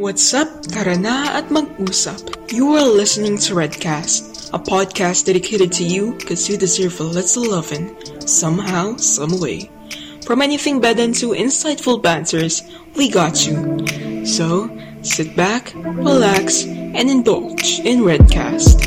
What's up? Tara na at mag-usap. You are listening to Redcast, a podcast dedicated to you because you deserve a little loving, somehow, some way. From anything bad to insightful banters, we got you. So, sit back, relax, and indulge in Redcast.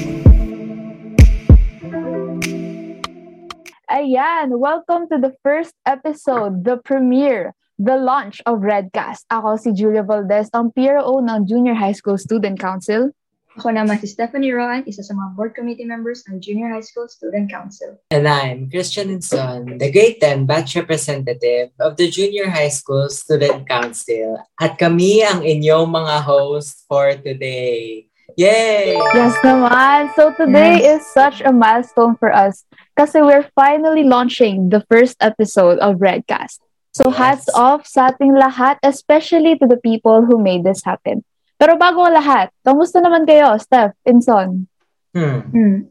Ayan! Welcome to the first episode, the premiere. The launch of Redcast. Ako si Julia Valdez, ang PRO ng Junior High School Student Council. Ako naman si Stephanie Rowan, isa sa mga board committee members ng Junior High School Student Council. And I'm Christian Ninson, the Grade 10 Batch Representative of the Junior High School Student Council. At kami ang inyong mga hosts for today. Yay! Yes naman! So today is such a milestone for us kasi we're finally launching the first episode of Redcast. So hats off sa ating lahat, especially to the people who made this happen. Pero bago ang lahat, kamusta naman kayo, Steph, Inson?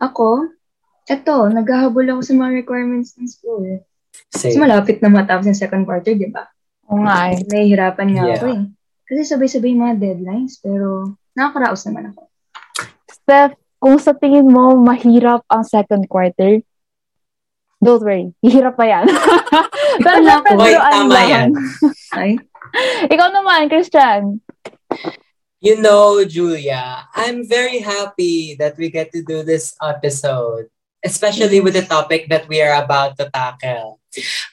Ako? Eto, naghahabol ako sa mga requirements ng school. Kasi malapit na matapos ng second quarter, di ba? Oo nga. Nahihirapan nga ako eh. Kasi sabay-sabay mga deadlines, pero nakakaraos naman ako. Steph, kung sa tingin mo mahirap ang second quarter, don't worry, hihirap pa yan. Pero tama yan. Ikaw naman, Christian. You know, Julia, I'm very happy that we get to do this episode, especially with the topic that we are about to tackle.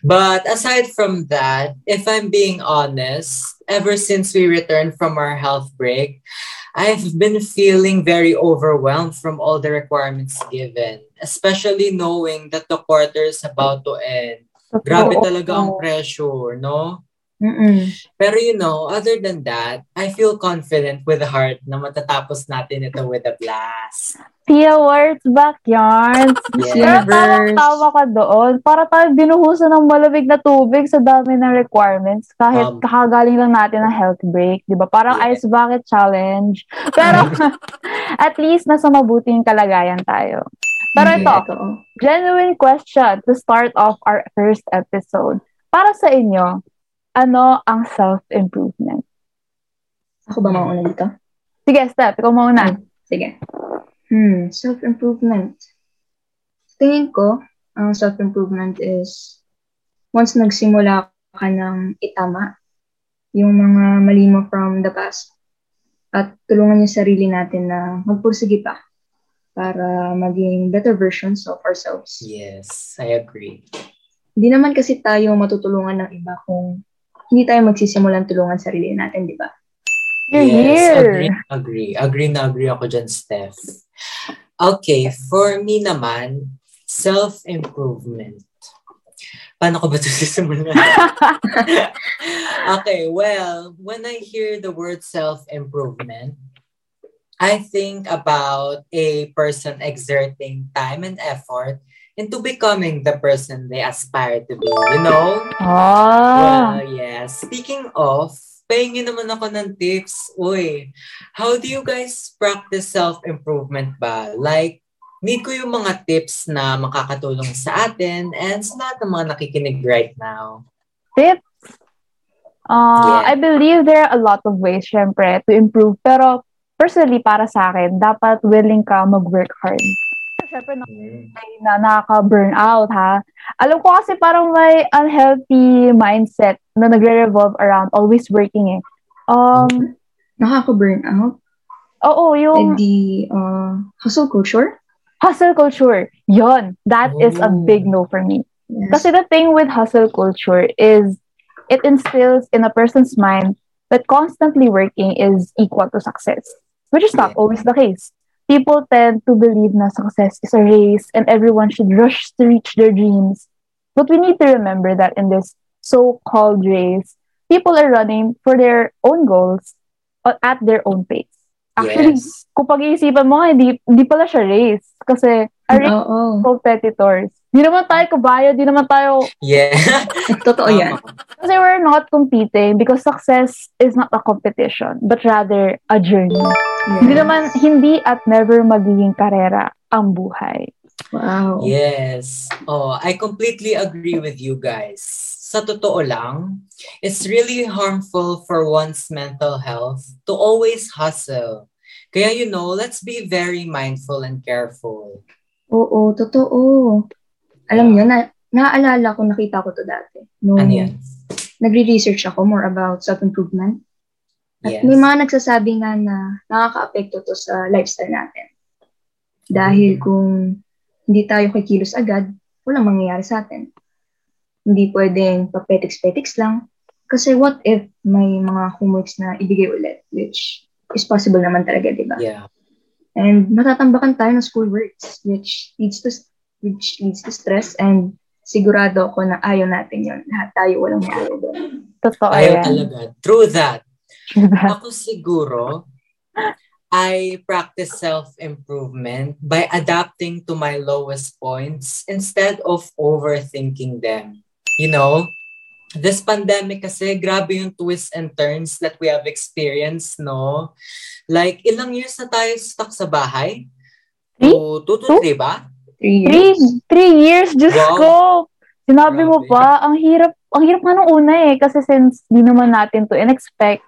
But aside from that, if I'm being honest, ever since we returned from our health break, I've been feeling very overwhelmed from all the requirements given, especially knowing that the quarter is about to end. Grabe talaga ang pressure, no? Pero you know, other than that, I feel confident with the heart na matatapos natin ito with a blast. Pia words back yards. Pero parang tawa ka doon. Para tayo binuhusan ng malamig na tubig sa dami ng requirements kahit kakagaling lang natin ng health break. Diba? Parang ice bucket challenge. Pero at least nasa mabuting kalagayan tayo. Pero ito, genuine question to start off our first episode. Para sa inyo, ano ang self-improvement? Ako ba mauna dito? Sige, Steph. Ikaw mauna. Sige. Self-improvement. Tingin ko, ang self-improvement is once nagsimula ka ng itama yung mga mali mo from the past at tulungan yung sarili natin na magpursige pa. Para maging better versions of ourselves. Yes, I agree. Hindi naman kasi tayo matutulungan ng iba kung hindi tayo magsisimulan tulungan sarili natin, di ba? Yes, agree ako dyan, Steph. Okay, for me naman, self-improvement. Paano ko ba ito sisimulan? Okay, well, when I hear the word self-improvement, I think about a person exerting time and effort into becoming the person they aspire to be, you know? Oh. Well, yes. Speaking of, pahingin naman ako ng tips. Uy, how do you guys practice self-improvement ba? Like, need ko yung mga tips na makakatulong sa atin and sa lahat ng mga nakikinig right now. Tips? I believe there are a lot of ways, syempre, to improve. Pero, personally, para sa akin, dapat willing ka mag-work hard. Siyempre, na nakaka-burnout, ha? Alam ko kasi parang may unhealthy mindset na nagre-revolve around always working, eh. Nakaka-burnout? Oo, yung... The hustle culture? Hustle culture. Yun. That is a big no for me. Yes. Kasi the thing with hustle culture is it instills in a person's mind that constantly working is equal to success. Which is not always the case. People tend to believe na success is a race and everyone should rush to reach their dreams. But we need to remember that in this so-called race, people are running for their own goals at their own pace. Actually, kung pag-iisipan mo, hindi pala siya race kasi a race is competitors. Di naman tayo kabayo, di naman tayo... Yeah. Totoo yan. Kasi we're not competing because success is not a competition, but rather a journey. Yes. Hindi naman, hindi at never magiging karera ang buhay. Wow. Yes. Oh, I completely agree with you guys. Sa totoo lang, it's really harmful for one's mental health to always hustle. Kaya, you know, let's be very mindful and careful. Oo, totoo. Alam nyo, naaalala ko, nakita ko to dati. No, ano yan? Nagre-research ako more about self-improvement. At yes, may mga nagsasabi nga na nakaka-apekto to sa lifestyle natin. Dahil kung hindi tayo kikilos agad, walang mangyayari sa atin. Hindi pwedeng papetiks-petiks lang. Kasi what if may mga homeworks na ibigay ulit, which is possible naman talaga, di ba? Yeah. And matatambakan tayo ng schoolworks, which leads to stress, and sigurado ako na ayaw natin yun. Lahat tayo walang ayaw doon. Totoo ayaw yan. Talaga. True that. Ako siguro, I practice self-improvement by adapting to my lowest points instead of overthinking them. You know, this pandemic kasi, grabe yung twists and turns that we have experienced, no? Like, ilang years na tayo stuck sa bahay? 2 to 3 ba? 3 years, Diyos ko. Sinabi mo pa, ang hirap nga nung una eh, kasi since di naman natin to in-expect.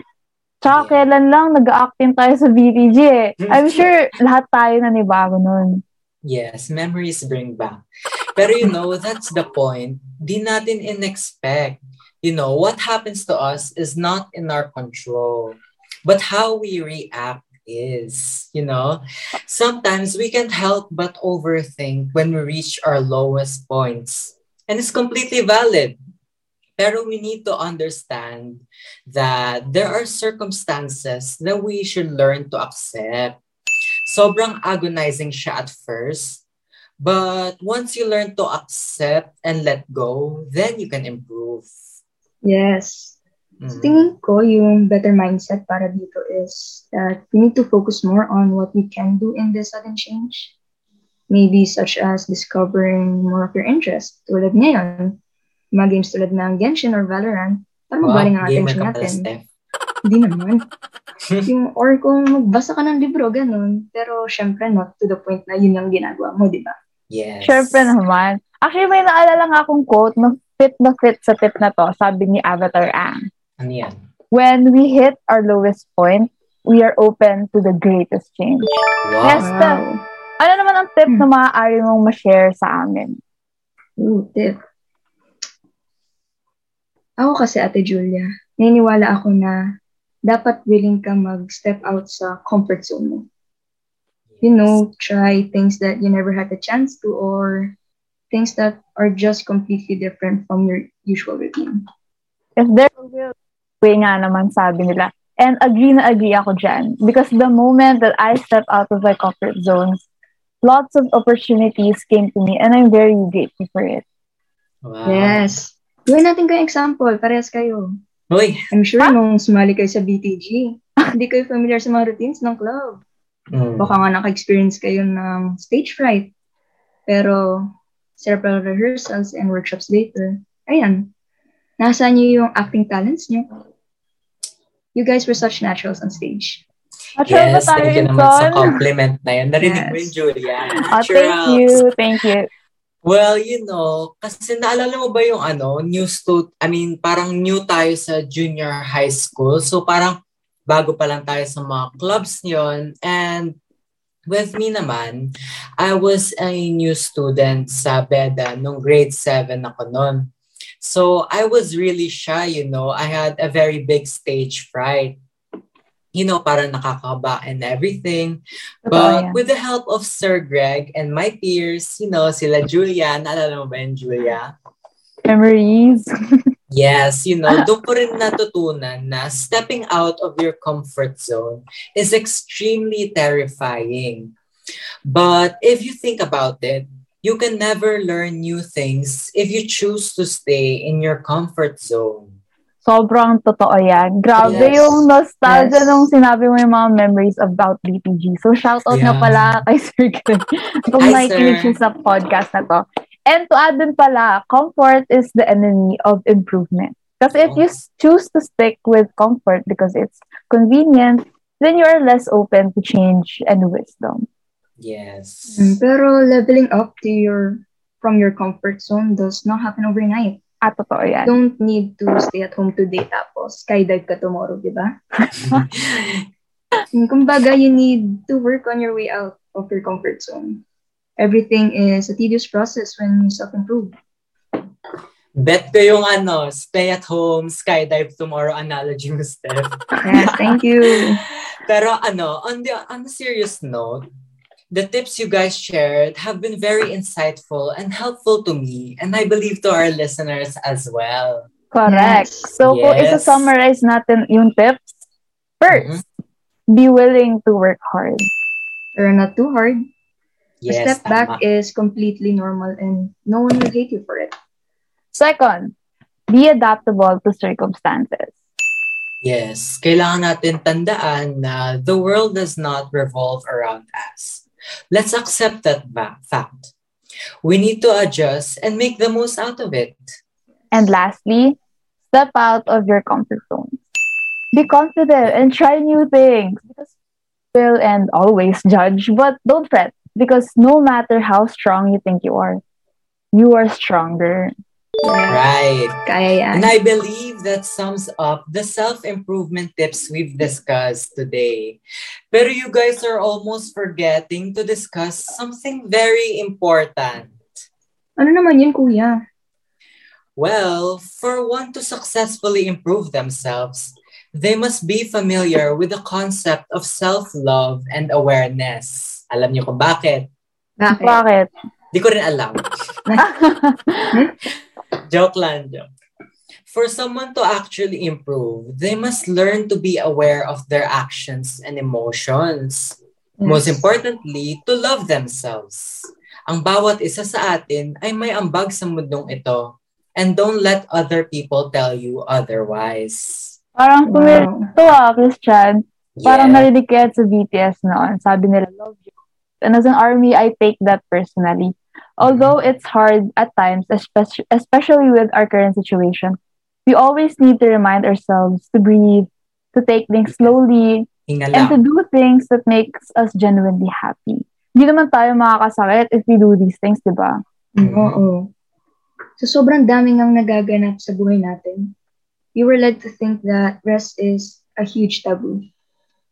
Tsaka kailan lang nag-a-acting tayo sa BTG eh. I'm sure lahat tayo nanibago nun. Yes, memories bring back. Pero you know, that's the point. Di natin in-expect. You know, what happens to us is not in our control. But how we react is, you know, sometimes we can't help but overthink when we reach our lowest points. And it's completely valid. Pero we need to understand that there are circumstances that we should learn to accept. Sobrang agonizing siya at first, but once you learn to accept and let go, then you can improve. Yes. Mm-hmm. So, tingin ko yung better mindset para dito is that we need to focus more on what we can do in this sudden change. Maybe such as discovering more of your interests, tulad ngayon, mga games tulad ng Genshin or Valorant, para mabaling ang attention natin. Hindi naman. Or kung magbasa ka ng libro, ganun. Pero syempre not to the point na yun ang ginagawa mo, di ba? Yes. Syempre naman. Actually, may naalala nga akong quote na fit sa tip na to, sabi ni Avatar Aang. Ano yan? When we hit our lowest point, we are open to the greatest change. Wow. Yes, ano naman ang tip na maaari mong ma-share sa amin? Ooh, tip. Ako kasi, Ate Julia, naniniwala ako na dapat willing ka mag-step out sa comfort zone mo. You know, try things that you never had a chance to or things that are just completely different from your usual routine. If there's a will, way nga naman sabi nila. And agree na agree ako dyan. Because the moment that I step out of my comfort zones, lots of opportunities came to me and I'm very grateful for it. Wow. Yes. Gawin natin kayong example. Parehas kayo. Uy. I'm sure nung sumali kayo sa BTG, hindi kayo familiar sa mga routines ng club. Baka nga naka-experience kayo ng stage fright. Pero several rehearsals and workshops later, ayan, nasa niyo yung acting talents niyo. You guys were such naturals on stage. Natural yes, thank you naman sa compliment na yun. Narinig mo yung Julia. Oh, thank you. Well, you know, kasi naalala mo ba yung parang new tayo sa junior high school. So parang bago pa lang tayo sa mga clubs niyon. And with me naman, I was a new student sa BEDA nung grade 7 ako noon. So I was really shy, you know. I had a very big stage fright. You know, parang nakakaba and everything. But with the help of Sir Greg and my peers, you know, sila Julia, naalala mo ba yun, Julia? Memories. Yes, you know, doon ko rin natutunan na stepping out of your comfort zone is extremely terrifying. But if you think about it, you can never learn new things if you choose to stay in your comfort zone. Sobrang totoo yan. Grabe yung nostalgia nung sinabi mo yung mga memories about BTG. So, shoutout na pala kay Sir Greg. Kung nakikinig siya sa podcast na to. And to add din pala, comfort is the enemy of improvement. Kasi if you choose to stick with comfort because it's convenient, then you are less open to change and wisdom. Yes. Pero leveling up to from your comfort zone does not happen overnight. Totoo yan. Don't need to stay at home today tapos skydive ka tomorrow, di ba? Kumbaga, you need to work on your way out of your comfort zone. Everything is a tedious process when you self-improve. Bet ko yung stay at home, skydive tomorrow analogy mo, Steph. Yes, thank you. Pero on the serious note, the tips you guys shared have been very insightful and helpful to me, and I believe to our listeners as well. Correct. Yes. So kung isa-summarize natin yung tips, first, be willing to work hard. Pero not too hard. Yes, a step back is completely normal and no one will hate you for it. Second, be adaptable to circumstances. Yes, kailangan natin tandaan na the world does not revolve around us. Let's accept that fact. We need to adjust and make the most out of it. And lastly, step out of your comfort zone. Be confident and try new things. Because will and always judge, but don't fret. Because no matter how strong you think you are stronger. Right. And I believe that sums up the self-improvement tips we've discussed today. Pero you guys are almost forgetting to discuss something very important. Ano naman yun, Kuya? Well, for one to successfully improve themselves, they must be familiar with the concept of self-love and awareness. Alam niyo kung bakit? Bakit? Di ko rin alam. Joke lang. For someone to actually improve, they must learn to be aware of their actions and emotions. Yes. Most importantly, to love themselves. Ang bawat isa sa atin ay may ambag sa mundong ito. And don't let other people tell you otherwise. Parang kumilito Christian. Parang narinig ko yan sa BTS noon. Sabi nila, love you. And as an ARMY, I take that personally. Although it's hard at times, especially with our current situation, we always need to remind ourselves to breathe, to take things slowly, and to do things that makes us genuinely happy. Hindi naman tayo makakasakit if we do these things, di ba? Mm-hmm. Oo. So, sobrang daming ang nagaganap sa buhay natin. You were led to think that rest is a huge taboo,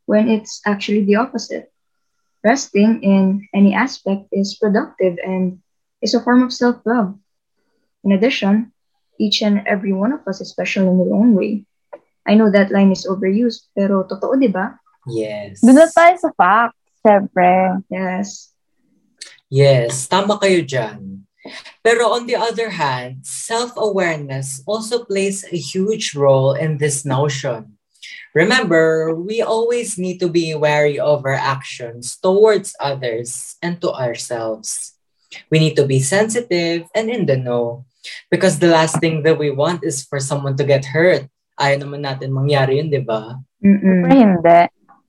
when it's actually the opposite. Resting in any aspect is productive and is a form of self-love. In addition, each and every one of us is special in their own way. I know that line is overused, pero totoo, di ba? Yes. Doon na tayo sa fact, syempre. Yes. Yes, tama kayo dyan. Pero on the other hand, self-awareness also plays a huge role in this notion. Remember, we always need to be wary of our actions towards others and to ourselves. We need to be sensitive and in the know because the last thing that we want is for someone to get hurt. Ayaw naman natin mangyari yun, di ba? Hindi.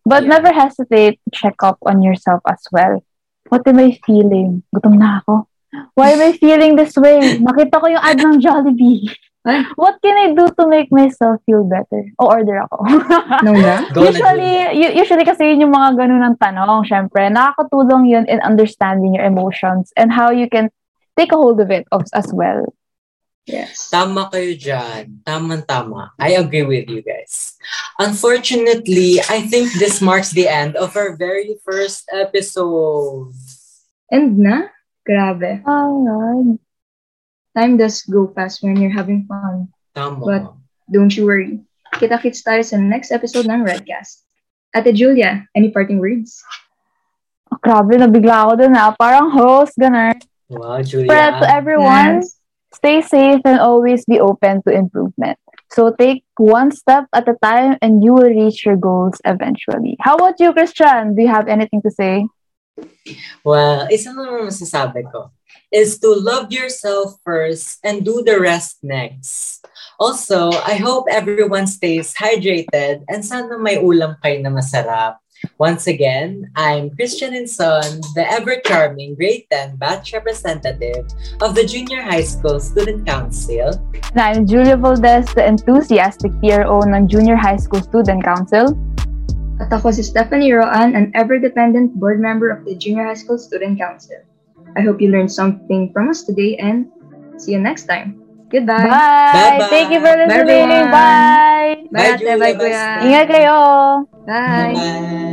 But never hesitate to check up on yourself as well. What am I feeling? Gutom na ako. Why am I feeling this way? Nakita ko yung ad ng Jollibee. What can I do to make myself feel better? Order ako. No, yeah. Usually kasi yun yung mga ganun ng tanong. Siyempre, nakakatulong yun in understanding your emotions and how you can take a hold of it as well. Yes. Tama kayo dyan. Tama. I agree with you guys. Unfortunately, I think this marks the end of our very first episode. End na? Grabe. Oh, Lord. Time does go fast when you're having fun. Tama. But don't you worry. Kita-kits tayo sa next episode ng Redcast. Ate Julia, any parting words? Oh, grabe, nabigla ako dun ha. Parang host, ganun. Wow, Julia. But to everyone, Stay safe and always be open to improvement. So take one step at a time and you will reach your goals eventually. How about you, Christian? Do you have anything to say? Well, isa naman masasabi ko is to love yourself first and do the rest next. Also, I hope everyone stays hydrated and sana may ulam kayo na masarap. Once again, I'm Christian Ninson, the ever-charming Grade 10 Batch Representative of the Junior High School Student Council. And I'm Julia Valdez, the enthusiastic PRO ng Junior High School Student Council. At ako si Stephanie Rowan, an ever-dependent board member of the Junior High School Student Council. I hope you learned something from us today and see you next time. Goodbye. Bye. Bye-bye. Thank you for listening. Bye. Bye, Julia. Bye, Kuya. Ingat kayo. Bye. Bye-bye.